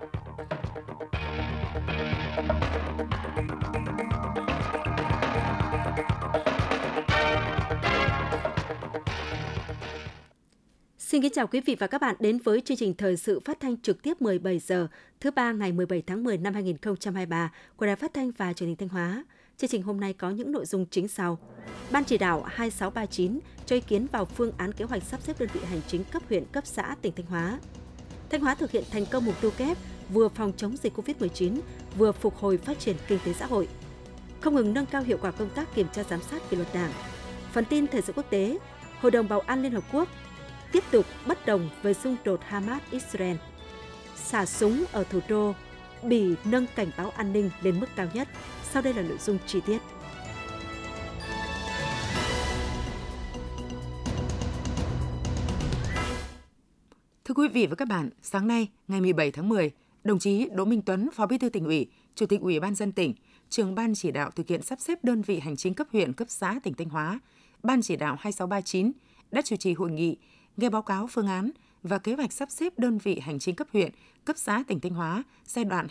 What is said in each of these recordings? Xin kính chào quý vị và các bạn đến với chương trình thời sự phát thanh trực tiếp 17 giờ thứ ba ngày 17 tháng 10 năm 2023 của Đài Phát thanh và Truyền hình Thanh Hóa. Chương trình hôm nay có những nội dung chính sau. Ban chỉ đạo 2639 cho ý kiến vào phương án kế hoạch sắp xếp đơn vị hành chính cấp huyện, cấp xã tỉnh Thanh Hóa. Thanh Hóa thực hiện thành công mục tiêu kép vừa phòng chống dịch Covid-19, vừa phục hồi phát triển kinh tế xã hội. Không ngừng nâng cao hiệu quả công tác kiểm tra giám sát kỷ luật Đảng. Phần tin thời sự quốc tế, Hội đồng Bảo an Liên Hợp Quốc tiếp tục bất đồng về xung đột Hamas-Israel. Xả súng ở thủ đô, Bỉ nâng cảnh báo an ninh lên mức cao nhất. Sau đây là nội dung chi tiết. Thưa quý vị và các bạn, sáng nay, ngày 17 tháng 10, đồng chí Đỗ Minh Tuấn, Phó Bí thư Tỉnh ủy, Chủ tịch Ủy ban nhân dân tỉnh, Trưởng ban chỉ đạo thực hiện sắp xếp đơn vị hành chính cấp huyện, cấp xã tỉnh Thanh Hóa, Ban chỉ đạo 2639 đã chủ trì hội nghị nghe báo cáo phương án và kế hoạch sắp xếp đơn vị hành chính cấp huyện, cấp xã tỉnh Thanh Hóa giai đoạn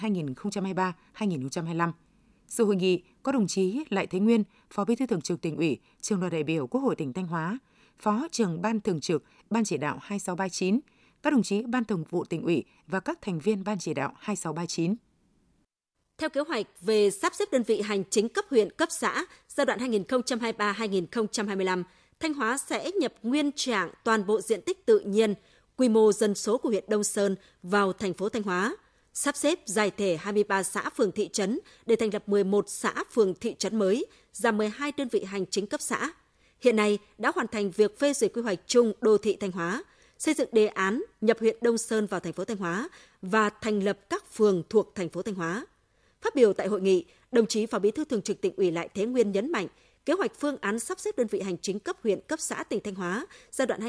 2023-2025. Sự hội nghị có đồng chí Lại Thế Nguyên, Phó Bí thư Thường trực Tỉnh ủy, Trưởng đoàn đại biểu Quốc hội tỉnh Thanh Hóa, Phó Trưởng ban Thường trực Ban chỉ đạo 2639, các đồng chí Ban Thường vụ Tỉnh ủy và các thành viên Ban chỉ đạo 2639. Theo kế hoạch về sắp xếp đơn vị hành chính cấp huyện, cấp xã giai đoạn 2023-2025, Thanh Hóa sẽ nhập nguyên trạng toàn bộ diện tích tự nhiên, quy mô dân số của huyện Đông Sơn vào thành phố Thanh Hóa, sắp xếp giải thể 23 xã phường thị trấn để thành lập 11 xã phường thị trấn mới, giảm 12 đơn vị hành chính cấp xã. Hiện nay đã hoàn thành việc phê duyệt quy hoạch chung đô thị Thanh Hóa, xây dựng đề án nhập huyện Đông Sơn vào thành phố Thanh Hóa và thành lập các phường thuộc thành phố Thanh Hóa. Phát biểu tại hội nghị, đồng chí Phó Bí thư Thường trực Tỉnh ủy Lại Thế Nguyên nhấn mạnh, kế hoạch phương án sắp xếp đơn vị hành chính cấp huyện, cấp xã tỉnh Thanh Hóa giai đoạn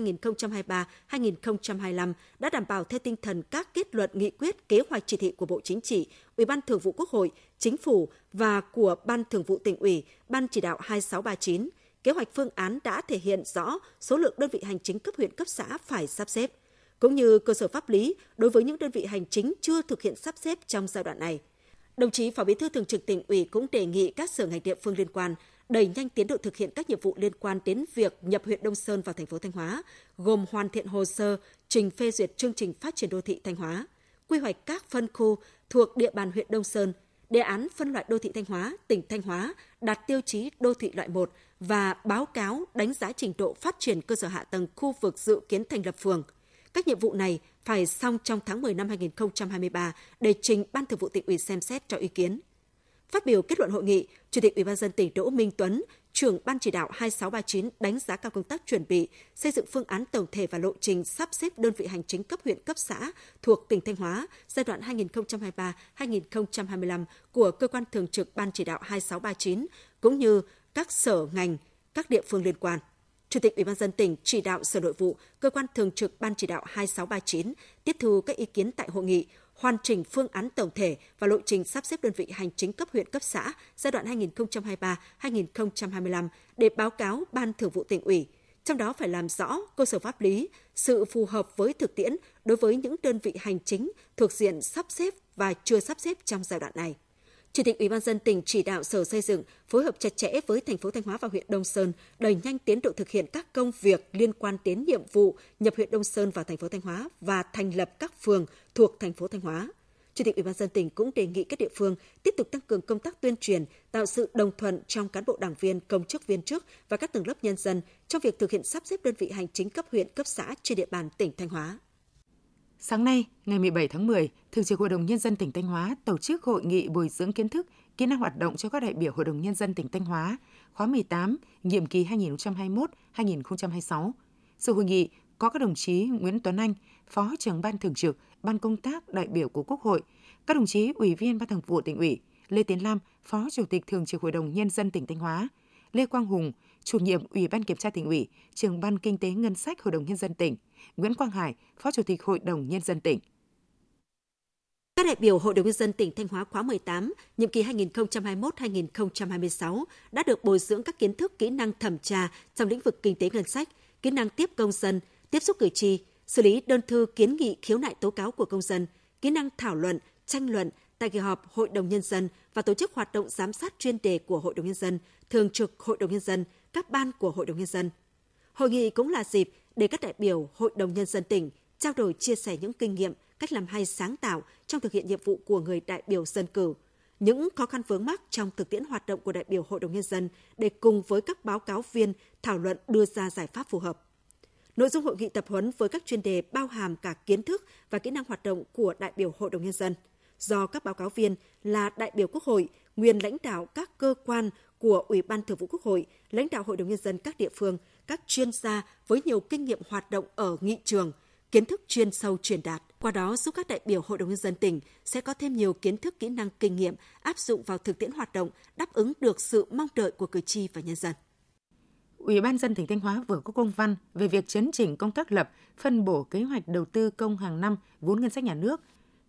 2023-2025 đã đảm bảo theo tinh thần các kết luận, nghị quyết, kế hoạch, chỉ thị của Bộ Chính trị, Ủy ban Thường vụ Quốc hội, Chính phủ và của Ban Thường vụ Tỉnh ủy, Ban chỉ đạo 2639. Kế hoạch phương án đã thể hiện rõ số lượng đơn vị hành chính cấp huyện, cấp xã phải sắp xếp, cũng như cơ sở pháp lý đối với những đơn vị hành chính chưa thực hiện sắp xếp trong giai đoạn này. Đồng chí Phó Bí thư Thường trực Tỉnh ủy cũng đề nghị các sở ngành địa phương liên quan đẩy nhanh tiến độ thực hiện các nhiệm vụ liên quan đến việc nhập huyện Đông Sơn vào thành phố Thanh Hóa, gồm hoàn thiện hồ sơ, trình phê duyệt chương trình phát triển đô thị Thanh Hóa, quy hoạch các phân khu thuộc địa bàn huyện Đông Sơn, đề án phân loại đô thị Thanh Hóa, tỉnh Thanh Hóa đạt tiêu chí đô thị loại 1 và báo cáo đánh giá trình độ phát triển cơ sở hạ tầng khu vực dự kiến thành lập phường. Các nhiệm vụ này phải xong trong tháng 10 năm 2023 để trình Ban Thường vụ Tỉnh ủy xem xét cho ý kiến. Phát biểu kết luận hội nghị, Chủ tịch Ủy ban nhân dân tỉnh Đỗ Minh Tuấn, Trưởng Ban chỉ đạo 2639 đánh giá cao công tác chuẩn bị, xây dựng phương án tổng thể và lộ trình sắp xếp đơn vị hành chính cấp huyện, cấp xã thuộc tỉnh Thanh Hóa giai đoạn 2023-2025 của cơ quan thường trực Ban chỉ đạo 2639 cũng như các sở ngành, các địa phương liên quan. Chủ tịch Ủy ban nhân dân tỉnh chỉ đạo Sở Nội vụ, cơ quan thường trực Ban chỉ đạo 2639 tiếp thu các ý kiến tại hội nghị, hoàn chỉnh phương án tổng thể và lộ trình sắp xếp đơn vị hành chính cấp huyện, cấp xã giai đoạn 2023-2025 để báo cáo Ban Thường vụ Tỉnh ủy. Trong đó phải làm rõ cơ sở pháp lý, sự phù hợp với thực tiễn đối với những đơn vị hành chính thuộc diện sắp xếp và chưa sắp xếp trong giai đoạn này. Chủ tịch Ủy ban nhân dân tỉnh chỉ đạo Sở Xây dựng phối hợp chặt chẽ với thành phố Thanh Hóa và huyện Đông Sơn đẩy nhanh tiến độ thực hiện các công việc liên quan đến nhiệm vụ nhập huyện Đông Sơn vào thành phố Thanh Hóa và thành lập các phường thuộc thành phố Thanh Hóa. Chủ tịch Ủy ban nhân dân tỉnh cũng đề nghị các địa phương tiếp tục tăng cường công tác tuyên truyền, tạo sự đồng thuận trong cán bộ đảng viên, công chức viên chức và các tầng lớp nhân dân trong việc thực hiện sắp xếp đơn vị hành chính cấp huyện, cấp xã trên địa bàn tỉnh Thanh Hóa. Sáng nay, ngày 17 tháng 10, Thường trực Hội đồng Nhân dân tỉnh Thanh Hóa tổ chức hội nghị bồi dưỡng kiến thức, kỹ năng hoạt động cho các đại biểu Hội đồng Nhân dân tỉnh Thanh Hóa, khóa 18, nhiệm kỳ 2021-2026. Sự hội nghị có các đồng chí Nguyễn Tuấn Anh, Phó trưởng Ban Thường trực, Ban công tác đại biểu của Quốc hội, các đồng chí Ủy viên Ban Thường vụ Tỉnh ủy, Lê Tiến Lam, Phó Chủ tịch Thường trực Hội đồng Nhân dân tỉnh Thanh Hóa, Lê Quang Hùng, Chủ nhiệm Ủy ban Kiểm tra Tỉnh ủy, Trưởng Ban Kinh tế Ngân sách Hội đồng Nhân dân tỉnh, Nguyễn Quang Hải, Phó Chủ tịch Hội đồng Nhân dân tỉnh. Các đại biểu Hội đồng Nhân dân tỉnh Thanh Hóa khóa 18, nhiệm kỳ 2021-2026 đã được bồi dưỡng các kiến thức, kỹ năng thẩm tra trong lĩnh vực kinh tế ngân sách, kỹ năng tiếp công dân, tiếp xúc cử tri, xử lý đơn thư kiến nghị khiếu nại tố cáo của công dân, kỹ năng thảo luận, tranh luận tại kỳ họp Hội đồng Nhân dân và tổ chức hoạt động giám sát chuyên đề của Hội đồng Nhân dân, Thường trực Hội đồng Nhân dân, các ban của Hội đồng Nhân dân. Hội nghị cũng là dịp để các đại biểu Hội đồng Nhân dân tỉnh trao đổi chia sẻ những kinh nghiệm, cách làm hay sáng tạo trong thực hiện nhiệm vụ của người đại biểu dân cử, những khó khăn vướng mắc trong thực tiễn hoạt động của đại biểu Hội đồng Nhân dân để cùng với các báo cáo viên thảo luận đưa ra giải pháp phù hợp. Nội dung hội nghị tập huấn với các chuyên đề bao hàm cả kiến thức và kỹ năng hoạt động của đại biểu Hội đồng Nhân dân, do các báo cáo viên là đại biểu Quốc hội, nguyên lãnh đạo các cơ quan của Ủy ban Thường vụ Quốc hội, lãnh đạo Hội đồng Nhân dân các địa phương, các chuyên gia với nhiều kinh nghiệm hoạt động ở nghị trường, kiến thức chuyên sâu truyền đạt. Qua đó giúp các đại biểu Hội đồng Nhân dân tỉnh sẽ có thêm nhiều kiến thức, kỹ năng, kinh nghiệm áp dụng vào thực tiễn hoạt động, đáp ứng được sự mong đợi của cử tri và nhân dân. Ủy ban nhân dân tỉnh Thanh Hóa vừa có công văn về việc chấn chỉnh công tác lập, phân bổ kế hoạch đầu tư công hàng năm vốn ngân sách nhà nước.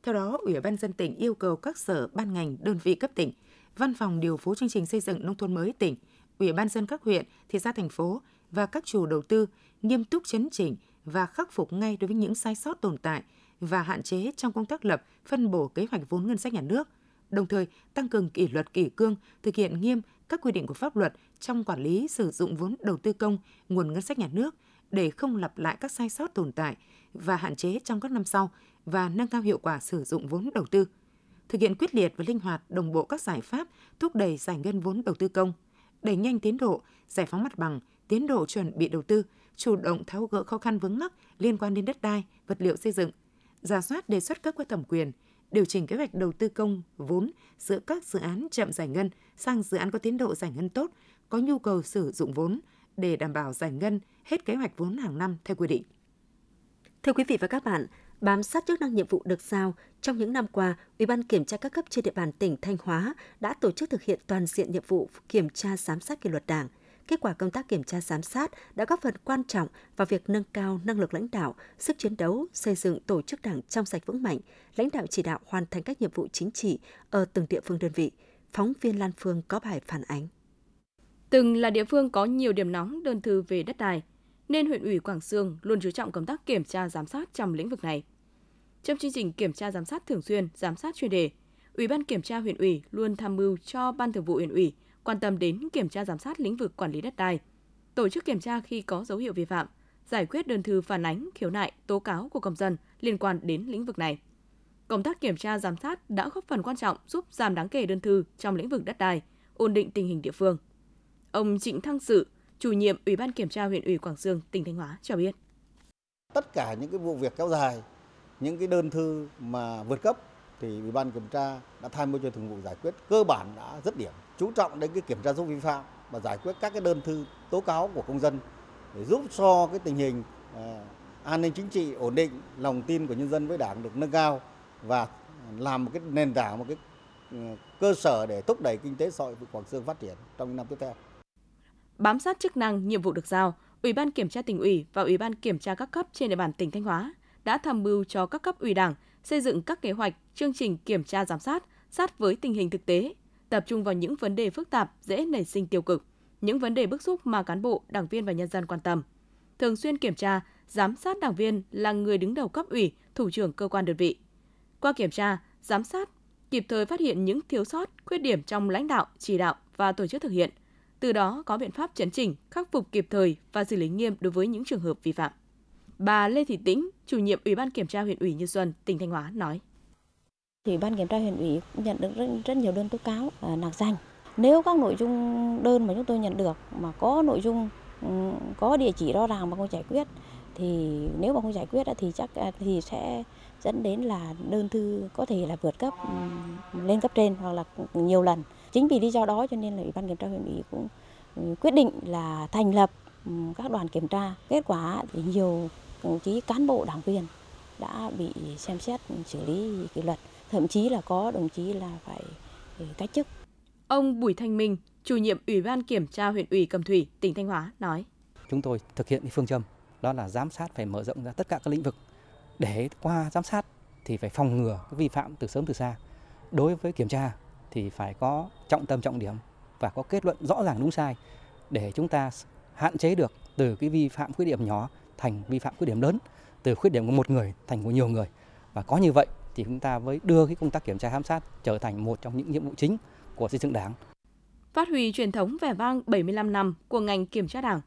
Theo đó, Ủy ban nhân dân tỉnh yêu cầu các sở, ban ngành, đơn vị cấp tỉnh, Văn phòng điều phối chương trình xây dựng nông thôn mới tỉnh, Ủy ban nhân dân các huyện, thị xã, thành phố và các chủ đầu tư nghiêm túc chấn chỉnh và khắc phục ngay đối với những sai sót tồn tại và hạn chế trong công tác lập, phân bổ kế hoạch vốn ngân sách nhà nước, đồng thời tăng cường kỷ luật kỷ cương, thực hiện nghiêm các quy định của pháp luật trong quản lý sử dụng vốn đầu tư công, nguồn ngân sách nhà nước để không lặp lại các sai sót tồn tại và hạn chế trong các năm sau và nâng cao hiệu quả sử dụng vốn đầu tư. Thực hiện quyết liệt và linh hoạt đồng bộ các giải pháp thúc đẩy giải ngân vốn đầu tư công, đẩy nhanh tiến độ giải phóng mặt bằng, tiến độ chuẩn bị đầu tư, chủ động tháo gỡ khó khăn vướng mắc liên quan đến đất đai, vật liệu xây dựng, rà soát đề xuất các cấp thẩm quyền, điều chỉnh kế hoạch đầu tư công vốn giữa các dự án chậm giải ngân sang dự án có tiến độ giải ngân tốt, có nhu cầu sử dụng vốn để đảm bảo giải ngân hết kế hoạch vốn hàng năm theo quy định. Thưa quý vị và các bạn, bám sát chức năng nhiệm vụ được giao, trong những năm qua, Ủy ban kiểm tra các cấp trên địa bàn tỉnh Thanh Hóa đã tổ chức thực hiện toàn diện nhiệm vụ kiểm tra giám sát kỷ luật Đảng. Kết quả công tác kiểm tra giám sát đã góp phần quan trọng vào việc nâng cao năng lực lãnh đạo, sức chiến đấu, xây dựng tổ chức Đảng trong sạch vững mạnh, lãnh đạo chỉ đạo hoàn thành các nhiệm vụ chính trị ở từng địa phương đơn vị. Phóng viên Lan Phương có bài phản ánh. Từng là địa phương có nhiều điểm nóng đơn thư về đất đai, nên huyện ủy Quảng Dương luôn chú trọng công tác kiểm tra giám sát trong lĩnh vực này. Trong chương trình kiểm tra giám sát thường xuyên, giám sát chuyên đề, Ủy ban kiểm tra huyện ủy luôn tham mưu cho Ban Thường vụ huyện ủy quan tâm đến kiểm tra giám sát lĩnh vực quản lý đất đai, tổ chức kiểm tra khi có dấu hiệu vi phạm, giải quyết đơn thư phản ánh, khiếu nại, tố cáo của công dân liên quan đến lĩnh vực này. Công tác kiểm tra giám sát đã góp phần quan trọng giúp giảm đáng kể đơn thư trong lĩnh vực đất đai, ổn định tình hình địa phương. Ông Trịnh Thăng Sư, chủ nhiệm Ủy ban kiểm tra huyện ủy Quảng Dương, tỉnh Thanh Hóa cho biết: tất cả những cái vụ việc kéo dài, những cái đơn thư mà vượt cấp thì Ủy ban kiểm tra đã tham mưu cho thường vụ giải quyết, cơ bản đã dứt điểm, chú trọng đến cái kiểm tra dấu vi phạm và giải quyết các cái đơn thư tố cáo của công dân để giúp cho cái tình hình an ninh chính trị ổn định, lòng tin của nhân dân với Đảng được nâng cao và làm một cái nền tảng, một cái cơ sở để thúc đẩy kinh tế xã hội của Quảng Dương phát triển trong những năm tiếp theo. Bám sát chức năng, nhiệm vụ được giao, Ủy ban kiểm tra tỉnh ủy và Ủy ban kiểm tra các cấp trên địa bàn tỉnh Thanh Hóa đã tham mưu cho các cấp ủy Đảng xây dựng các kế hoạch, chương trình kiểm tra giám sát sát với tình hình thực tế, tập trung vào những vấn đề phức tạp dễ nảy sinh tiêu cực, những vấn đề bức xúc mà cán bộ, đảng viên và nhân dân quan tâm. Thường xuyên kiểm tra, giám sát đảng viên là người đứng đầu cấp ủy, thủ trưởng cơ quan đơn vị. Qua kiểm tra, giám sát kịp thời phát hiện những thiếu sót, khuyết điểm trong lãnh đạo, chỉ đạo và tổ chức thực hiện, từ đó có biện pháp chấn chỉnh, khắc phục kịp thời và xử lý nghiêm đối với những trường hợp vi phạm. Bà Lê Thị Tĩnh, chủ nhiệm Ủy ban kiểm tra huyện ủy Như Xuân, tỉnh Thanh Hóa nói: Ủy ban kiểm tra huyện ủy nhận được rất nhiều đơn tố cáo nạc danh. Nếu các nội dung đơn mà chúng tôi nhận được mà có nội dung có địa chỉ rõ ràng mà không giải quyết thì nếu mà không giải quyết thì sẽ dẫn đến là đơn thư có thể là vượt cấp lên cấp trên hoặc là nhiều lần. Chính vì lý do đó cho nên là Ủy ban kiểm tra huyện ủy cũng quyết định là thành lập các đoàn kiểm tra. Kết quả thì nhiều đồng chí cán bộ đảng viên đã bị xem xét xử lý kỷ luật, thậm chí là có đồng chí là phải cách chức. Ông Bùi Thành Minh, chủ nhiệm Ủy ban kiểm tra huyện ủy Cẩm Thủy, tỉnh Thanh Hóa nói: Chúng tôi thực hiện phương châm đó là giám sát phải mở rộng ra tất cả các lĩnh vực, để qua giám sát thì phải phòng ngừa các vi phạm từ sớm từ xa. Đối với kiểm tra thì phải có trọng tâm trọng điểm và có kết luận rõ ràng đúng sai để chúng ta hạn chế được từ cái vi phạm khuyết điểm nhỏ thành vi phạm khuyết điểm lớn, từ khuyết điểm của một người thành của nhiều người, và có như vậy thì chúng ta mới đưa cái công tác kiểm tra giám sát trở thành một trong những nhiệm vụ chính của xây dựng Đảng. Phát huy truyền thống vẻ vang 75 năm của ngành kiểm tra Đảng,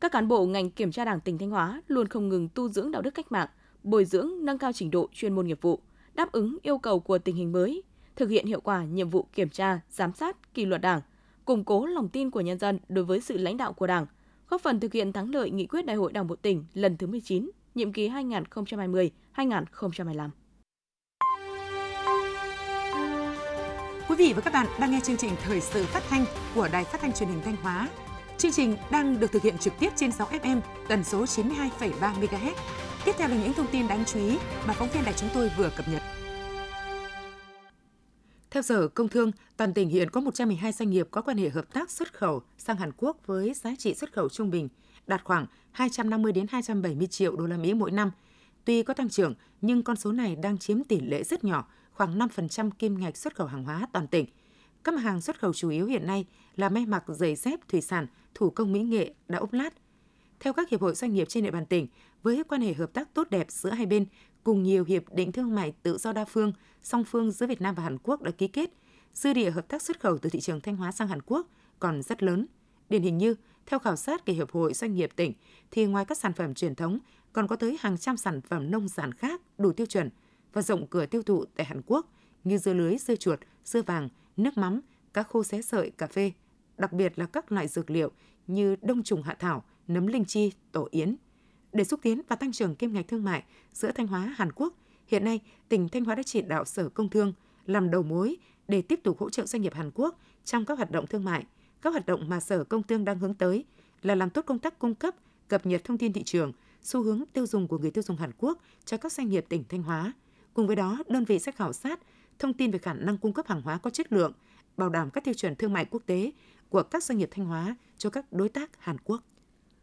các cán bộ ngành kiểm tra Đảng tỉnh Thanh Hóa luôn không ngừng tu dưỡng đạo đức cách mạng, bồi dưỡng, nâng cao trình độ chuyên môn nghiệp vụ, đáp ứng yêu cầu của tình hình mới, thực hiện hiệu quả nhiệm vụ kiểm tra, giám sát, kỷ luật Đảng, củng cố lòng tin của nhân dân đối với sự lãnh đạo của Đảng, góp phần thực hiện thắng lợi nghị quyết Đại hội Đảng bộ tỉnh lần thứ 19, nhiệm kỳ 2020-2025. Quý vị và các bạn đang nghe chương trình Thời sự phát thanh của Đài Phát thanh Truyền hình Thanh Hóa. Chương trình đang được thực hiện trực tiếp trên 6 FM, tần số 92,3 MHz. Tiếp theo là những thông tin đáng chú ý mà phóng viên đài chúng tôi vừa cập nhật. Theo Sở Công Thương, toàn tỉnh hiện có 112 doanh nghiệp có quan hệ hợp tác xuất khẩu sang Hàn Quốc với giá trị xuất khẩu trung bình đạt khoảng 250 đến 270 triệu đô la Mỹ mỗi năm. Tuy có tăng trưởng nhưng con số này đang chiếm tỷ lệ rất nhỏ, khoảng 5% kim ngạch xuất khẩu hàng hóa toàn tỉnh. Các mặt hàng xuất khẩu chủ yếu hiện nay là may mặc, giày dép, thủy sản, thủ công mỹ nghệ, đá ốp lát. Theo các hiệp hội doanh nghiệp trên địa bàn tỉnh, với quan hệ hợp tác tốt đẹp giữa hai bên cùng nhiều hiệp định thương mại tự do đa phương, song phương giữa Việt Nam và Hàn Quốc đã ký kết, dư địa hợp tác xuất khẩu từ thị trường Thanh Hóa sang Hàn Quốc còn rất lớn. Điển hình như, theo khảo sát của Hiệp hội Doanh nghiệp tỉnh, thì ngoài các sản phẩm truyền thống, còn có tới hàng trăm sản phẩm nông sản khác đủ tiêu chuẩn và rộng cửa tiêu thụ tại Hàn Quốc như dưa lưới, dưa chuột, dưa vàng, nước mắm, cá khô xé sợi, cà phê, đặc biệt là các loại dược liệu như đông trùng hạ thảo, nấm linh chi, tổ yến. Để xúc tiến và tăng trưởng kim ngạch thương mại giữa Thanh Hóa, Hàn Quốc, hiện nay tỉnh Thanh Hóa đã chỉ đạo Sở Công Thương làm đầu mối để tiếp tục hỗ trợ doanh nghiệp Hàn Quốc trong các hoạt động thương mại. Các hoạt động mà Sở Công Thương đang hướng tới là làm tốt công tác cung cấp, cập nhật thông tin thị trường, xu hướng tiêu dùng của người tiêu dùng Hàn Quốc cho các doanh nghiệp tỉnh Thanh Hóa. Cùng với đó, đơn vị sẽ khảo sát thông tin về khả năng cung cấp hàng hóa có chất lượng, bảo đảm các tiêu chuẩn thương mại quốc tế của các doanh nghiệp Thanh Hóa cho các đối tác Hàn Quốc.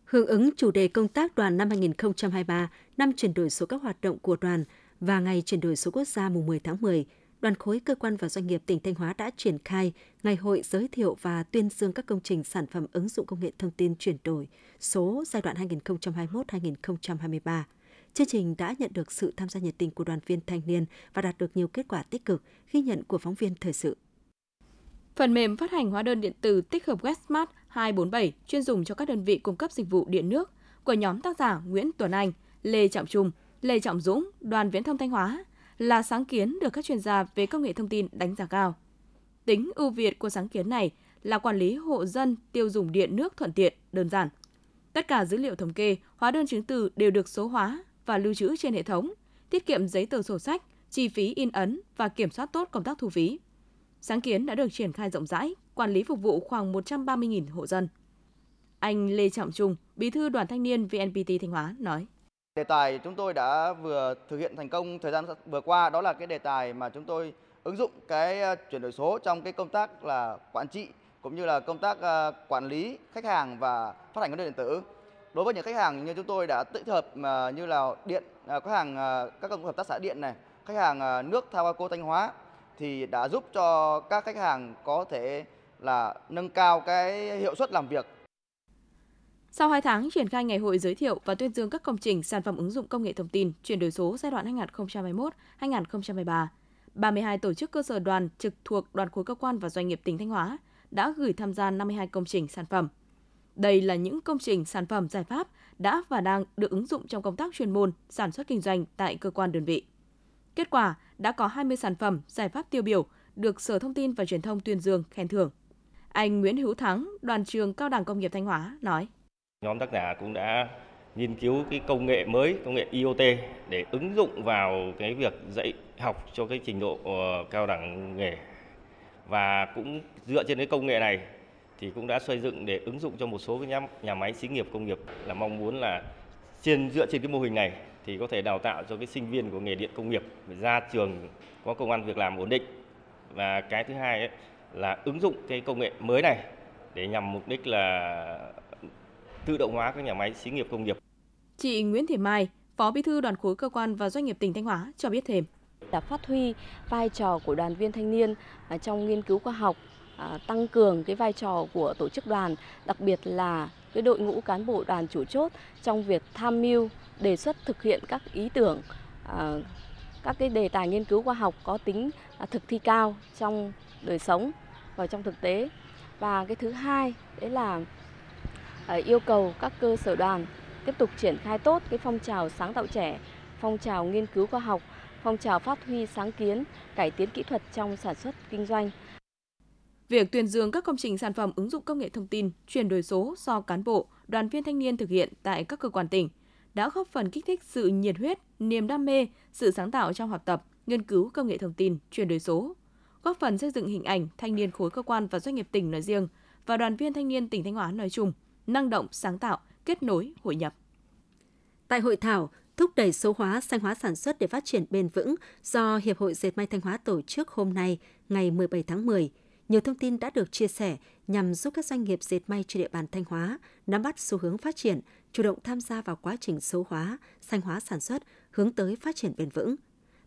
Hưởng ứng chủ đề công tác đoàn năm 2023, năm chuyển đổi số các hoạt động của đoàn và ngày chuyển đổi số quốc gia mùng 10 tháng 10, Đoàn khối cơ quan và doanh nghiệp tỉnh Thanh Hóa đã triển khai ngày hội giới thiệu và tuyên dương các công trình sản phẩm ứng dụng công nghệ thông tin chuyển đổi số giai đoạn 2021-2023. Chương trình đã nhận được sự tham gia nhiệt tình của đoàn viên thanh niên và đạt được nhiều kết quả tích cực, ghi nhận của phóng viên thời sự. Phần mềm phát hành hóa đơn điện tử tích hợp Gasmart 247 chuyên dùng cho các đơn vị cung cấp dịch vụ điện nước của nhóm tác giả Nguyễn Tuấn Anh, Lê Trọng Trung, Lê Trọng Dũng, Đoàn Viễn thông Thanh Hóa là sáng kiến được các chuyên gia về công nghệ thông tin đánh giá cao. Tính ưu việt của sáng kiến này là quản lý hộ dân tiêu dùng điện nước thuận tiện, đơn giản. Tất cả dữ liệu thống kê, hóa đơn chứng từ đều được số hóa và lưu trữ trên hệ thống, tiết kiệm giấy tờ sổ sách, chi phí in ấn và kiểm soát tốt công tác thu phí. Sáng kiến đã được triển khai rộng rãi, quản lý phục vụ khoảng 130.000 hộ dân. Anh Lê Trọng Trung, Bí thư Đoàn Thanh niên VNPT Thanh Hóa nói: "Đề tài chúng tôi đã vừa thực hiện thành công thời gian vừa qua, đó là cái đề tài mà chúng tôi ứng dụng cái chuyển đổi số trong cái công tác là quản trị cũng như là công tác quản lý khách hàng và phát hành hóa đơn điện tử. Đối với những khách hàng như chúng tôi đã tích hợp như là điện, khách hàng các công hợp tác xã điện này, khách hàng nước Thawaco Thanh Hóa thì đã giúp cho các khách hàng có thể là nâng cao cái hiệu suất làm việc." Sau 2 tháng triển khai ngày hội giới thiệu và tuyên dương các công trình sản phẩm ứng dụng công nghệ thông tin chuyển đổi số giai đoạn 2021-2023, 32 tổ chức cơ sở đoàn trực thuộc Đoàn khối cơ quan và doanh nghiệp tỉnh Thanh Hóa đã gửi tham gia 52 công trình sản phẩm. Đây là những công trình sản phẩm giải pháp đã và đang được ứng dụng trong công tác chuyên môn, sản xuất kinh doanh tại cơ quan đơn vị. Kết quả đã có 20 sản phẩm giải pháp tiêu biểu được Sở Thông tin và Truyền thông tuyên dương khen thưởng. Anh Nguyễn Hữu Thắng, Đoàn trường Cao đẳng Công nghiệp Thanh Hóa nói: "Nhóm tác giả cũng đã nghiên cứu cái công nghệ mới, công nghệ IoT để ứng dụng vào cái việc dạy học cho cái trình độ cao đẳng nghề, và cũng dựa trên cái công nghệ này thì cũng đã xây dựng để ứng dụng cho một số cái nhà máy xí nghiệp công nghiệp, là mong muốn là dựa trên cái mô hình này thì có thể đào tạo cho cái sinh viên của nghề điện công nghiệp ra trường có công ăn việc làm ổn định. Và cái thứ hai ấy, là ứng dụng cái công nghệ mới này để nhằm mục đích là tự động hóa các nhà máy xí nghiệp công nghiệp." Chị Nguyễn Thị Mai, Phó Bí thư Đoàn khối cơ quan và doanh nghiệp tỉnh Thanh Hóa cho biết thêm: "Đã phát huy vai trò của đoàn viên thanh niên trong nghiên cứu khoa học, tăng cường cái vai trò của tổ chức đoàn, đặc biệt là cái đội ngũ cán bộ đoàn chủ chốt trong việc tham mưu, đề xuất thực hiện các ý tưởng, các cái đề tài nghiên cứu khoa học có tính thực thi cao trong đời sống và trong thực tế. Và cái thứ hai đấy là yêu cầu các cơ sở đoàn tiếp tục triển khai tốt cái phong trào sáng tạo trẻ, phong trào nghiên cứu khoa học, phong trào phát huy sáng kiến, cải tiến kỹ thuật trong sản xuất kinh doanh. Việc tuyên dương các công trình sản phẩm ứng dụng công nghệ thông tin, chuyển đổi số do cán bộ, đoàn viên thanh niên thực hiện tại các cơ quan tỉnh đã góp phần kích thích sự nhiệt huyết, niềm đam mê, sự sáng tạo trong học tập, nghiên cứu công nghệ thông tin, chuyển đổi số, góp phần xây dựng hình ảnh thanh niên khối cơ quan và doanh nghiệp tỉnh nói riêng và đoàn viên thanh niên tỉnh Thanh Hóa nói chung, năng động, sáng tạo, kết nối, hội nhập. Tại hội thảo thúc đẩy số hóa, xanh hóa sản xuất để phát triển bền vững do Hiệp hội Dệt May Thanh Hóa tổ chức hôm nay, ngày 17 tháng 10, nhiều thông tin đã được chia sẻ nhằm giúp các doanh nghiệp dệt may trên địa bàn Thanh Hóa nắm bắt xu hướng phát triển, chủ động tham gia vào quá trình số hóa, xanh hóa sản xuất hướng tới phát triển bền vững.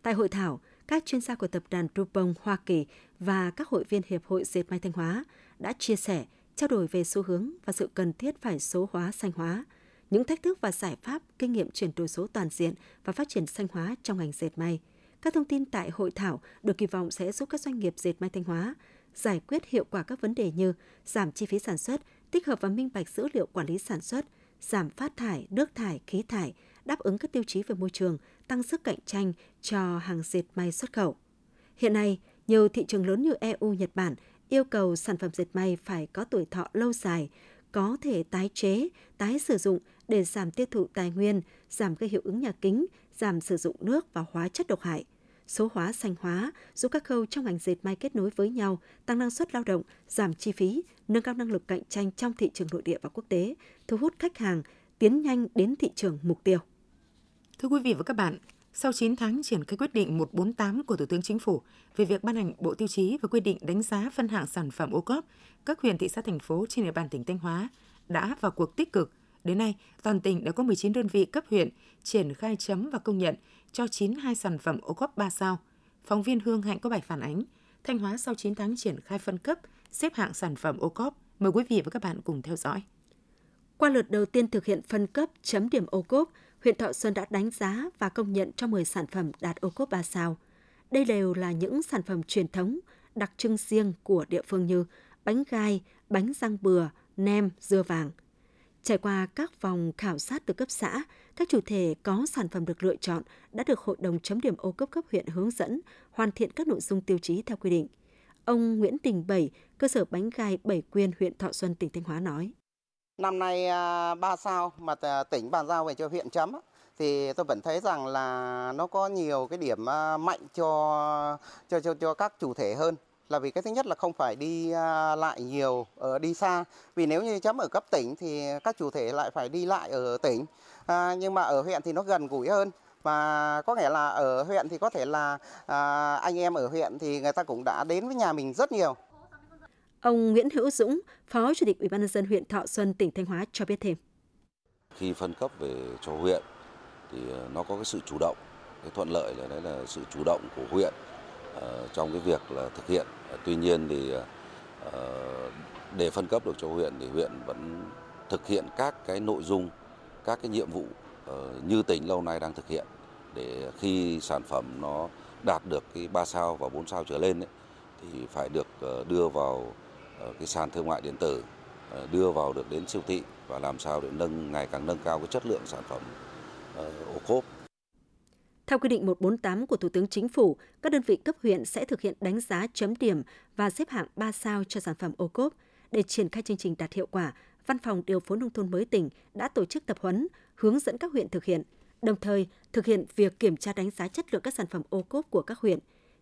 Tại hội thảo, các chuyên gia của tập đoàn DuPont Hoa Kỳ và các hội viên Hiệp hội Dệt May Thanh Hóa đã chia sẻ, trao đổi về xu hướng và sự cần thiết phải số hóa, xanh hóa, những thách thức và giải pháp, kinh nghiệm chuyển đổi số toàn diện và phát triển xanh hóa trong ngành dệt may. Các thông tin tại hội thảo được kỳ vọng sẽ giúp các doanh nghiệp dệt may Thanh Hóa giải quyết hiệu quả các vấn đề như giảm chi phí sản xuất, tích hợp và minh bạch dữ liệu quản lý sản xuất, giảm phát thải, nước thải, khí thải, đáp ứng các tiêu chí về môi trường, tăng sức cạnh tranh cho hàng dệt may xuất khẩu. Hiện nay, nhiều thị trường lớn như EU, Nhật Bản yêu cầu sản phẩm dệt may phải có tuổi thọ lâu dài, có thể tái chế, tái sử dụng để giảm tiêu thụ tài nguyên, giảm gây hiệu ứng nhà kính, giảm sử dụng nước và hóa chất độc hại. Số hóa, xanh hóa giúp các khâu trong ngành dệt may kết nối với nhau, tăng năng suất lao động, giảm chi phí, nâng cao năng lực cạnh tranh trong thị trường nội địa và quốc tế, thu hút khách hàng, tiến nhanh đến thị trường mục tiêu. Thưa quý vị và các bạn, sau 9 tháng triển khai quyết định 148 của Thủ tướng Chính phủ về việc ban hành bộ tiêu chí và quy định đánh giá phân hạng sản phẩm ô cốp, các huyện, thị xã, thành phố trên địa bàn tỉnh Thanh Hóa đã vào cuộc tích cực. Đến nay, toàn tỉnh đã có 19 đơn vị cấp huyện triển khai chấm và công nhận cho 92 sản phẩm ô cốp 3 sao. Phóng viên Hương Hạnh có bài phản ánh, Thanh Hóa sau 9 tháng triển khai phân cấp, xếp hạng sản phẩm ô cốp. Mời quý vị và các bạn cùng theo dõi. Qua lượt đầu tiên thực hiện phân cấp chấm điểm ô cốp, huyện Thọ Xuân đã đánh giá và công nhận cho 10 sản phẩm đạt ô cốp 3 sao. Đây đều là những sản phẩm truyền thống, đặc trưng riêng của địa phương như bánh gai, bánh răng bừa, nem, dưa vàng. Trải qua các vòng khảo sát từ cấp xã, các chủ thể có sản phẩm được lựa chọn đã được Hội đồng chấm điểm ô cốp cấp huyện hướng dẫn, hoàn thiện các nội dung tiêu chí theo quy định. Ông Nguyễn Đình Bảy, cơ sở bánh gai Bảy Quyên, huyện Thọ Xuân, tỉnh Thanh Hóa nói. Năm nay 3 sao mà tỉnh bàn giao về cho huyện chấm thì tôi vẫn thấy rằng là nó có nhiều cái điểm mạnh cho các chủ thể hơn. Là vì cái thứ nhất là không phải đi lại nhiều, đi xa. Vì nếu như chấm ở cấp tỉnh thì các chủ thể lại phải đi lại ở tỉnh. Nhưng mà ở huyện thì nó gần gũi hơn. Và có nghĩa là ở huyện thì có thể là anh em ở huyện thì người ta cũng đã đến với nhà mình rất nhiều. Ông Nguyễn Hữu Dũng, Phó Chủ tịch Ủy ban nhân dân huyện Thọ Xuân, tỉnh Thanh Hóa cho biết thêm. Khi phân cấp về cho huyện thì nó có cái sự chủ động, cái thuận lợi là đấy là sự chủ động của huyện trong cái việc là thực hiện. Tuy nhiên thì để phân cấp được cho huyện thì huyện vẫn thực hiện các cái nội dung, các cái nhiệm vụ như tỉnh lâu nay đang thực hiện để khi sản phẩm nó đạt được cái 3 sao và 4 sao trở lên ấy, thì phải được đưa vào cái sàn thương mại điện tử, đưa vào được đến siêu thị và làm sao để ngày càng nâng cao cái chất lượng sản phẩm ô cốp. Theo quy định 148 của Thủ tướng Chính phủ, các đơn vị cấp huyện sẽ thực hiện đánh giá chấm điểm và xếp hạng 3 sao cho sản phẩm ô cốp. Để triển khai chương trình đạt hiệu quả, Văn phòng Điều phối Nông thôn mới tỉnh đã tổ chức tập huấn, hướng dẫn các huyện thực hiện, đồng thời thực hiện việc kiểm tra đánh giá chất lượng các sản phẩm ô cốp của các huyện.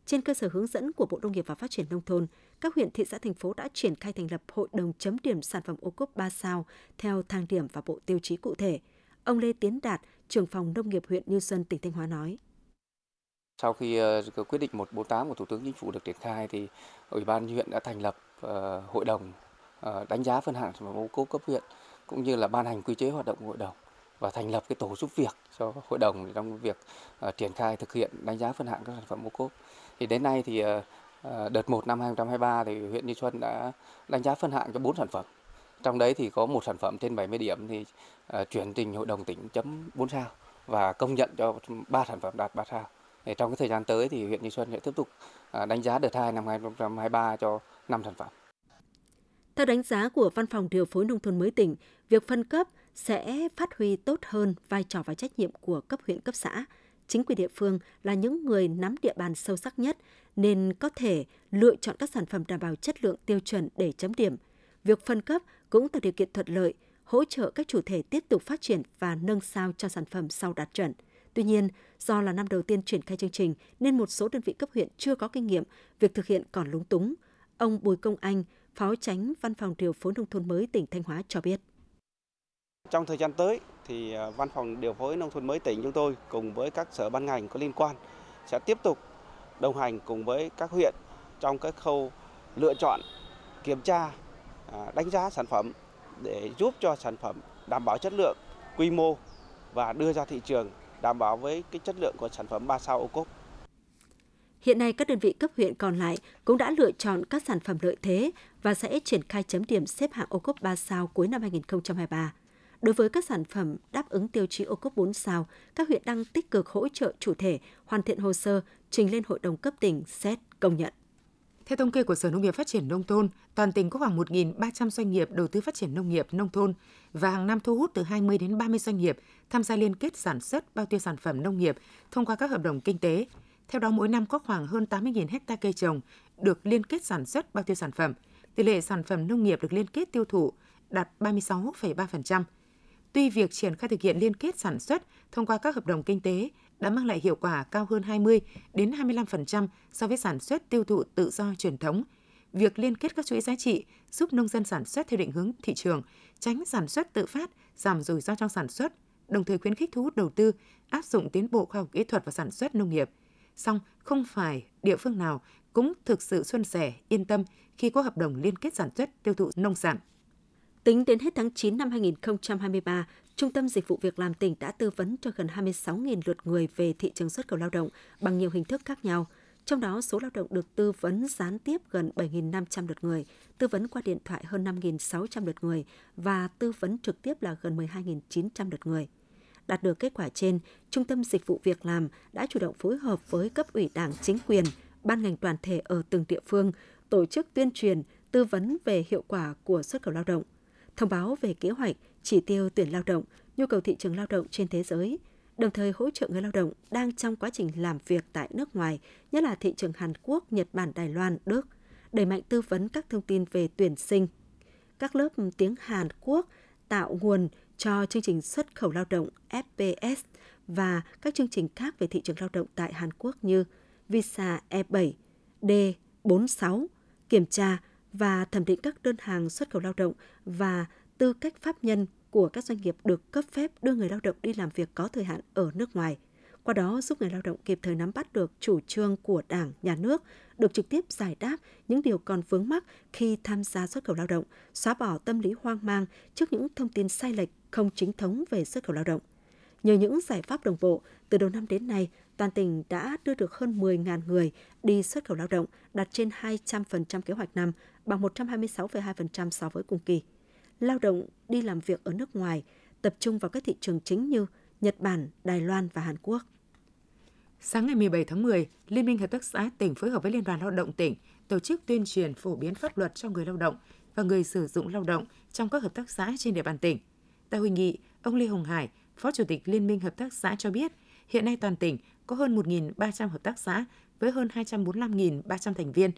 Trên cơ sở hướng dẫn của Bộ Nông nghiệp và Phát triển Nông thôn, các huyện, thị xã, thành phố đã triển khai thành lập Hội đồng chấm điểm sản phẩm ô cốp 3 sao theo thang điểm và bộ tiêu chí cụ thể. Ông Lê Tiến Đạt, trưởng phòng nông nghiệp huyện Như Xuân, tỉnh Thanh Hóa nói. Sau khi quyết định 148 của Thủ tướng Chính phủ được triển khai thì Ủy ban huyện đã thành lập hội đồng đánh giá phân hạng sản phẩm ô cốp cấp huyện cũng như là ban hành quy chế hoạt động của hội đồng và thành lập cái tổ giúp việc cho hội đồng trong việc triển khai thực hiện đánh giá phân hạng các sản phẩm ô cốp. Thì đến nay thì đợt 1 năm 2023 thì huyện Như Xuân đã đánh giá phân hạng cho 4 sản phẩm. Trong đấy thì có một sản phẩm trên 70 điểm thì chuyển trình hội đồng tỉnh chấm 4 sao và công nhận cho 3 sản phẩm đạt 3 sao. Trong cái thời gian tới thì huyện Như Xuân sẽ tiếp tục đánh giá đợt 2 năm 2023 cho 5 sản phẩm. Theo đánh giá của Văn phòng Điều phối Nông thôn mới tỉnh, việc phân cấp sẽ phát huy tốt hơn vai trò và trách nhiệm của cấp huyện, cấp xã. Chính quyền địa phương là những người nắm địa bàn sâu sắc nhất nên có thể lựa chọn các sản phẩm đảm bảo chất lượng tiêu chuẩn để chấm điểm. Việc phân cấp cũng tạo điều kiện thuận lợi, hỗ trợ các chủ thể tiếp tục phát triển và nâng sao cho sản phẩm sau đạt chuẩn. Tuy nhiên, do là năm đầu tiên triển khai chương trình nên một số đơn vị cấp huyện chưa có kinh nghiệm, việc thực hiện còn lúng túng. Ông Bùi Công Anh, Phó Chánh Văn phòng Điều phối Nông thôn mới tỉnh Thanh Hóa cho biết. Trong thời gian tới thì Văn phòng Điều phối Nông thôn mới tỉnh chúng tôi cùng với các sở ban ngành có liên quan sẽ tiếp tục đồng hành cùng với các huyện trong các khâu lựa chọn, kiểm tra, đánh giá sản phẩm để giúp cho sản phẩm đảm bảo chất lượng, quy mô và đưa ra thị trường đảm bảo với cái chất lượng của sản phẩm 3 sao ô cốp. Hiện nay các đơn vị cấp huyện còn lại cũng đã lựa chọn các sản phẩm lợi thế và sẽ triển khai chấm điểm xếp hạng ô cốp 3 sao cuối năm 2023. Đối với các sản phẩm đáp ứng tiêu chí ô cốp 4 sao, các huyện đang tích cực hỗ trợ chủ thể hoàn thiện hồ sơ trình lên Hội đồng cấp tỉnh xét công nhận. Theo thống kê của Sở Nông nghiệp Phát triển Nông thôn, toàn tỉnh có khoảng 1.300 doanh nghiệp đầu tư phát triển nông nghiệp, nông thôn và hàng năm thu hút từ 20 đến 30 doanh nghiệp tham gia liên kết sản xuất bao tiêu sản phẩm nông nghiệp thông qua các hợp đồng kinh tế. Theo đó, mỗi năm có khoảng hơn 80.000 ha cây trồng được liên kết sản xuất bao tiêu sản phẩm. Tỷ lệ sản phẩm nông nghiệp được liên kết tiêu thụ đạt 36,3%. Tuy việc triển khai thực hiện liên kết sản xuất thông qua các hợp đồng kinh tế đã mang lại hiệu quả cao hơn 20 đến 25% so với sản xuất tiêu thụ tự do truyền thống, việc liên kết các chuỗi giá trị giúp nông dân sản xuất theo định hướng thị trường, tránh sản xuất tự phát, giảm rủi ro trong sản xuất, đồng thời khuyến khích thu hút đầu tư, áp dụng tiến bộ khoa học kỹ thuật và sản xuất nông nghiệp. Song không phải địa phương nào cũng thực sự suôn sẻ, yên tâm khi có hợp đồng liên kết sản xuất tiêu thụ nông sản. Tính đến hết tháng 9 năm 2023, Trung tâm Dịch vụ Việc làm tỉnh đã tư vấn cho gần 26.000 lượt người về thị trường xuất khẩu lao động bằng nhiều hình thức khác nhau. Trong đó, số lao động được tư vấn gián tiếp gần 7.500 lượt người, tư vấn qua điện thoại hơn 5.600 lượt người và tư vấn trực tiếp là gần 12.900 lượt người. Đạt được kết quả trên, Trung tâm Dịch vụ Việc làm đã chủ động phối hợp với cấp ủy Đảng, chính quyền, ban ngành toàn thể ở từng địa phương, tổ chức tuyên truyền, tư vấn về hiệu quả của xuất khẩu lao động, thông báo về kế hoạch, chỉ tiêu tuyển lao động, nhu cầu thị trường lao động trên thế giới, đồng thời hỗ trợ người lao động đang trong quá trình làm việc tại nước ngoài, nhất là thị trường Hàn Quốc, Nhật Bản, Đài Loan, Đức, đẩy mạnh tư vấn các thông tin về tuyển sinh, các lớp tiếng Hàn Quốc, tạo nguồn cho chương trình xuất khẩu lao động FPS và các chương trình khác về thị trường lao động tại Hàn Quốc như Visa E7, D46, kiểm tra và thẩm định các đơn hàng xuất khẩu lao động và tư cách pháp nhân của các doanh nghiệp được cấp phép đưa người lao động đi làm việc có thời hạn ở nước ngoài. Qua đó giúp người lao động kịp thời nắm bắt được chủ trương của Đảng, Nhà nước, được trực tiếp giải đáp những điều còn vướng mắc khi tham gia xuất khẩu lao động, xóa bỏ tâm lý hoang mang trước những thông tin sai lệch không chính thống về xuất khẩu lao động. Nhờ những giải pháp đồng bộ, từ đầu năm đến nay, toàn tỉnh đã đưa được hơn 10.000 người đi xuất khẩu lao động, đạt trên 200% kế hoạch năm, bằng 126,2% so với cùng kỳ. Lao động đi làm việc ở nước ngoài, tập trung vào các thị trường chính như Nhật Bản, Đài Loan và Hàn Quốc. Sáng ngày 17 tháng 10, Liên minh Hợp tác xã tỉnh phối hợp với Liên đoàn Lao động tỉnh tổ chức tuyên truyền phổ biến pháp luật cho người lao động và người sử dụng lao động trong các hợp tác xã trên địa bàn tỉnh. Tại hội nghị, ông Lê Hồng Hải, Phó Chủ tịch Liên minh Hợp tác xã cho biết, hiện nay toàn tỉnh có hơn 1.300 hợp tác xã với hơn 245.300 thành viên.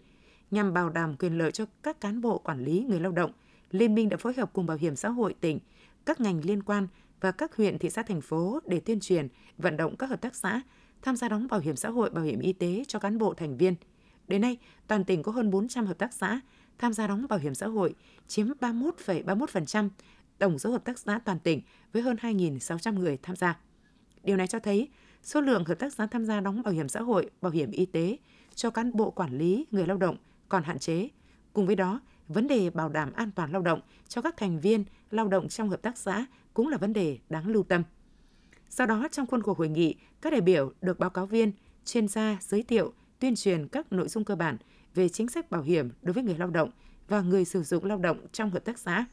Nhằm bảo đảm quyền lợi cho các cán bộ quản lý người lao động, Liên minh đã phối hợp cùng Bảo hiểm xã hội tỉnh, các ngành liên quan và các huyện, thị xã, thành phố để tuyên truyền, vận động các hợp tác xã tham gia đóng bảo hiểm xã hội, bảo hiểm y tế cho cán bộ thành viên. Đến nay, toàn tỉnh có hơn 400 hợp tác xã tham gia đóng bảo hiểm xã hội, chiếm 31,31% tổng số hợp tác xã toàn tỉnh với hơn 2.600 người tham gia. Điều này cho thấy số lượng hợp tác xã tham gia đóng bảo hiểm xã hội, bảo hiểm y tế cho cán bộ quản lý người lao động còn hạn chế. Cùng với đó, vấn đề bảo đảm an toàn lao động cho các thành viên lao động trong hợp tác xã cũng là vấn đề đáng lưu tâm. Sau đó, trong khuôn khổ hội nghị, các đại biểu được báo cáo viên, chuyên gia giới thiệu, tuyên truyền các nội dung cơ bản về chính sách bảo hiểm đối với người lao động và người sử dụng lao động trong hợp tác xã.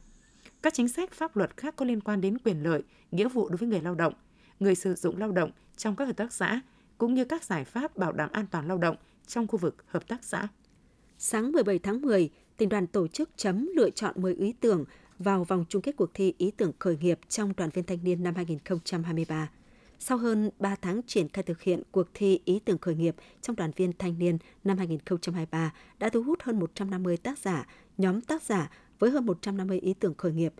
Các chính sách pháp luật khác có liên quan đến quyền lợi, nghĩa vụ đối với người lao động, người sử dụng lao động trong các hợp tác xã cũng như các giải pháp bảo đảm an toàn lao động trong khu vực hợp tác xã. Sáng 17 tháng 10, tỉnh đoàn tổ chức chấm lựa chọn 10 ý tưởng vào vòng chung kết cuộc thi ý tưởng khởi nghiệp trong đoàn viên thanh niên năm 2023. Sau hơn 3 tháng triển khai thực hiện cuộc thi ý tưởng khởi nghiệp trong đoàn viên thanh niên năm 2023 đã thu hút hơn 150 tác giả, nhóm tác giả với hơn 150 ý tưởng khởi nghiệp.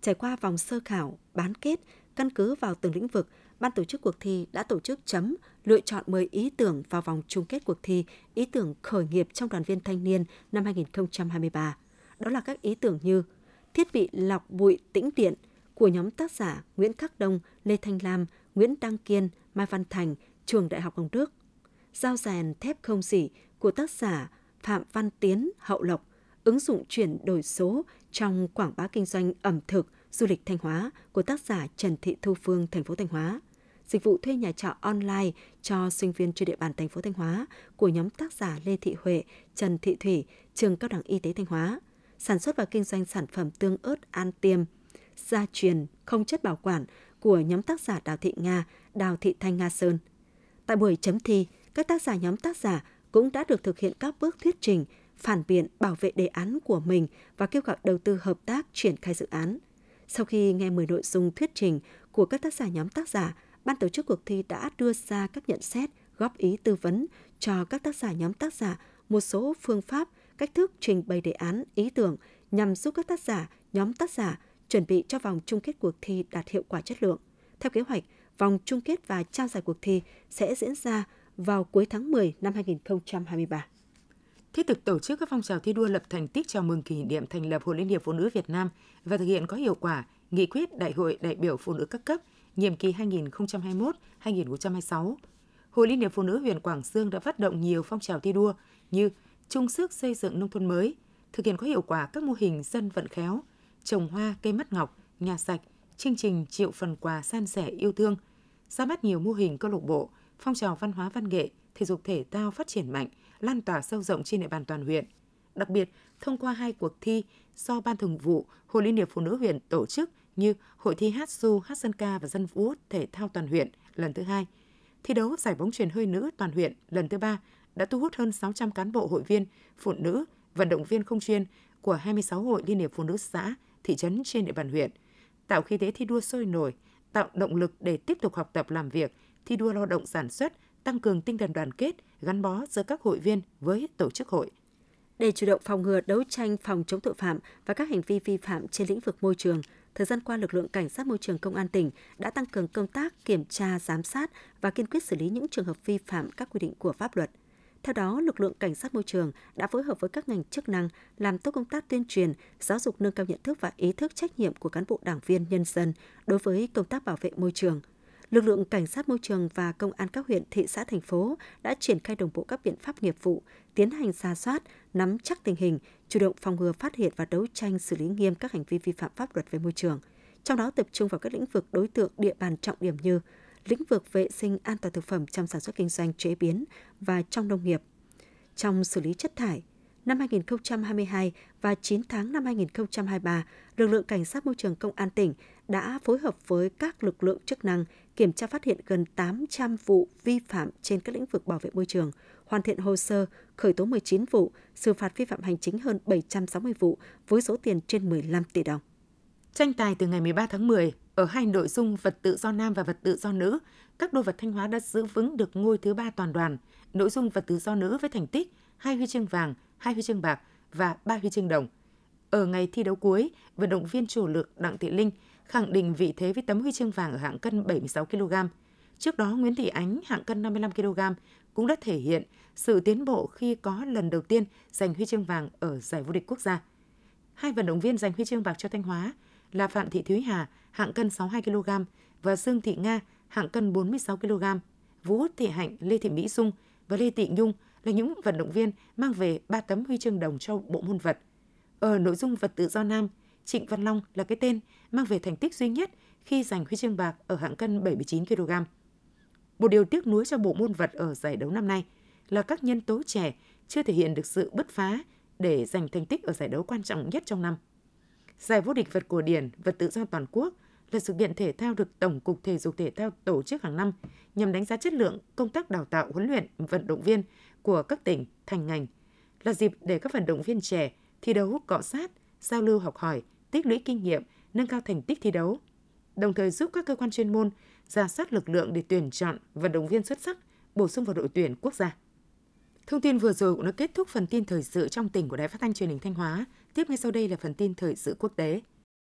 Trải qua vòng sơ khảo, bán kết, căn cứ vào từng lĩnh vực, ban tổ chức cuộc thi đã tổ chức chấm lựa chọn 10 ý tưởng vào vòng chung kết cuộc thi ý tưởng khởi nghiệp trong đoàn viên thanh niên năm 2023. Đó là các ý tưởng như thiết bị lọc bụi tĩnh điện của nhóm tác giả Nguyễn Khắc Đông, Lê Thanh Lam, Nguyễn Đăng Kiên, Mai Văn Thành, Trường Đại học Hồng Đức; dao rèn thép không rỉ của tác giả Phạm Văn Tiến, Hậu Lộc; ứng dụng chuyển đổi số trong quảng bá kinh doanh ẩm thực, du lịch Thanh Hóa của tác giả Trần Thị Thu Phương, thành phố Thanh Hóa; dịch vụ thuê nhà trọ online cho sinh viên trên địa bàn thành phố Thanh Hóa của nhóm tác giả Lê Thị Huệ, Trần Thị Thủy, Trường Cao đẳng Y tế Thanh Hóa; sản xuất và kinh doanh sản phẩm tương ớt An Tiêm, gia truyền không chất bảo quản của nhóm tác giả Đào Thị Nga, Đào Thị Thanh Nga Sơn. Tại buổi chấm thi, các tác giả nhóm tác giả cũng đã được thực hiện các bước thuyết trình, phản biện, bảo vệ đề án của mình và kêu gọi đầu tư hợp tác triển khai dự án. Sau khi nghe 10 nội dung thuyết trình của các tác giả nhóm tác giả, ban tổ chức cuộc thi đã đưa ra các nhận xét, góp ý tư vấn cho các tác giả nhóm tác giả một số phương pháp, cách thức trình bày đề án, ý tưởng nhằm giúp các tác giả nhóm tác giả chuẩn bị cho vòng chung kết cuộc thi đạt hiệu quả chất lượng. Theo kế hoạch, vòng chung kết và trao giải cuộc thi sẽ diễn ra vào cuối tháng 10 năm 2023. Thiết thực tổ chức các phong trào thi đua lập thành tích chào mừng kỷ niệm thành lập Hội Liên hiệp Phụ nữ Việt Nam và thực hiện có hiệu quả nghị quyết Đại hội đại biểu phụ nữ các cấp nhiệm kỳ 2021-2026. Hội Liên hiệp Phụ nữ huyện Quảng Dương đã phát động nhiều phong trào thi đua như chung sức xây dựng nông thôn mới, thực hiện có hiệu quả các mô hình dân vận khéo, trồng hoa cây mắt ngọc, nhà sạch, chương trình triệu phần quà san sẻ yêu thương, ra mắt nhiều mô hình câu lạc bộ, phong trào văn hóa văn nghệ, thể dục thể thao phát triển mạnh, lan tỏa sâu rộng trên địa bàn toàn huyện. Đặc biệt, thông qua 2 cuộc thi do Ban Thường vụ Hội Liên hiệp Phụ nữ huyện tổ chức như Hội thi hát du, hát dân ca và dân vũ thể thao toàn huyện lần thứ 2, thi đấu giải bóng chuyền hơi nữ toàn huyện lần thứ 3 đã thu hút hơn 600 cán bộ hội viên, phụ nữ, vận động viên không chuyên của 26 hội liên hiệp phụ nữ xã, thị trấn trên địa bàn huyện, tạo khí thế thi đua sôi nổi, tạo động lực để tiếp tục học tập làm việc, thi đua lao động sản xuất, tăng cường tinh thần đoàn kết, gắn bó giữa các hội viên với tổ chức hội. Để chủ động phòng ngừa, đấu tranh phòng chống tội phạm và các hành vi vi phạm trên lĩnh vực môi trường, thời gian qua lực lượng cảnh sát môi trường công an tỉnh đã tăng cường công tác kiểm tra, giám sát và kiên quyết xử lý những trường hợp vi phạm các quy định của pháp luật. Theo đó, lực lượng cảnh sát môi trường đã phối hợp với các ngành chức năng làm tốt công tác tuyên truyền, giáo dục nâng cao nhận thức và ý thức trách nhiệm của cán bộ, đảng viên, nhân dân đối với công tác bảo vệ môi trường. Lực lượng cảnh sát môi trường và công an các huyện, thị xã, thành phố đã triển khai đồng bộ các biện pháp nghiệp vụ, tiến hành rà soát, nắm chắc tình hình, chủ động phòng ngừa, phát hiện và đấu tranh xử lý nghiêm các hành vi vi phạm pháp luật về môi trường. Trong đó tập trung vào các lĩnh vực, đối tượng, địa bàn trọng điểm như lĩnh vực vệ sinh an toàn thực phẩm trong sản xuất kinh doanh, chế biến và trong nông nghiệp. Trong xử lý chất thải, năm 2022 và 9 tháng năm 2023, lực lượng cảnh sát môi trường công an tỉnh đã phối hợp với các lực lượng chức năng kiểm tra, phát hiện gần 800 vụ vi phạm trên các lĩnh vực bảo vệ môi trường, hoàn thiện hồ sơ, khởi tố 19 vụ, xử phạt vi phạm hành chính hơn 760 vụ với số tiền trên 15 tỷ đồng. Tranh tài từ ngày 13 tháng 10 ở 2 nội dung vật tự do nam và vật tự do nữ, các đô vật Thanh Hóa đã giữ vững được ngôi thứ 3 toàn đoàn. Nội dung vật tự do nữ với thành tích 2 huy chương vàng, 2 huy chương bạc và 3 huy chương đồng. Ở ngày thi đấu cuối, vận động viên chủ lực Đặng Thị Linh khẳng định vị thế với tấm huy chương vàng ở hạng cân 76kg. Trước đó, Nguyễn Thị Ánh hạng cân 55kg cũng đã thể hiện sự tiến bộ khi có lần đầu tiên giành huy chương vàng ở giải vô địch quốc gia. 2 vận động viên giành huy chương bạc cho Thanh Hóa là Phạm Thị Thúy Hà hạng cân 62kg và Dương Thị Nga hạng cân 46kg. Vũ Thị Hạnh, Lê Thị Mỹ Dung và Lê Thị Nhung là những vận động viên mang về 3 tấm huy chương đồng cho bộ môn vật. Ở nội dung vật tự do nam, Trịnh Văn Long là cái tên mang về thành tích duy nhất khi giành huy chương bạc ở hạng cân 79kg. Một điều tiếc nuối cho bộ môn vật ở giải đấu năm nay là các nhân tố trẻ chưa thể hiện được sự bứt phá để giành thành tích ở giải đấu quan trọng nhất trong năm. Giải vô địch vật cổ điển, vật tự do toàn quốc là sự kiện thể thao được Tổng cục Thể dục Thể thao tổ chức hàng năm nhằm đánh giá chất lượng công tác đào tạo huấn luyện vận động viên của các tỉnh, thành ngành. Là dịp để các vận động viên trẻ thi đấu cọ sát, giao lưu học hỏi, tích lũy kinh nghiệm, nâng cao thành tích thi đấu, đồng thời giúp các cơ quan chuyên môn rà soát lực lượng để tuyển chọn vận động viên xuất sắc, bổ sung vào đội tuyển quốc gia. Thông tin vừa rồi cũng đã kết thúc phần tin thời sự trong tỉnh của Đài Phát thanh Truyền hình Thanh Hóa. Tiếp ngay sau đây là phần tin thời sự quốc tế.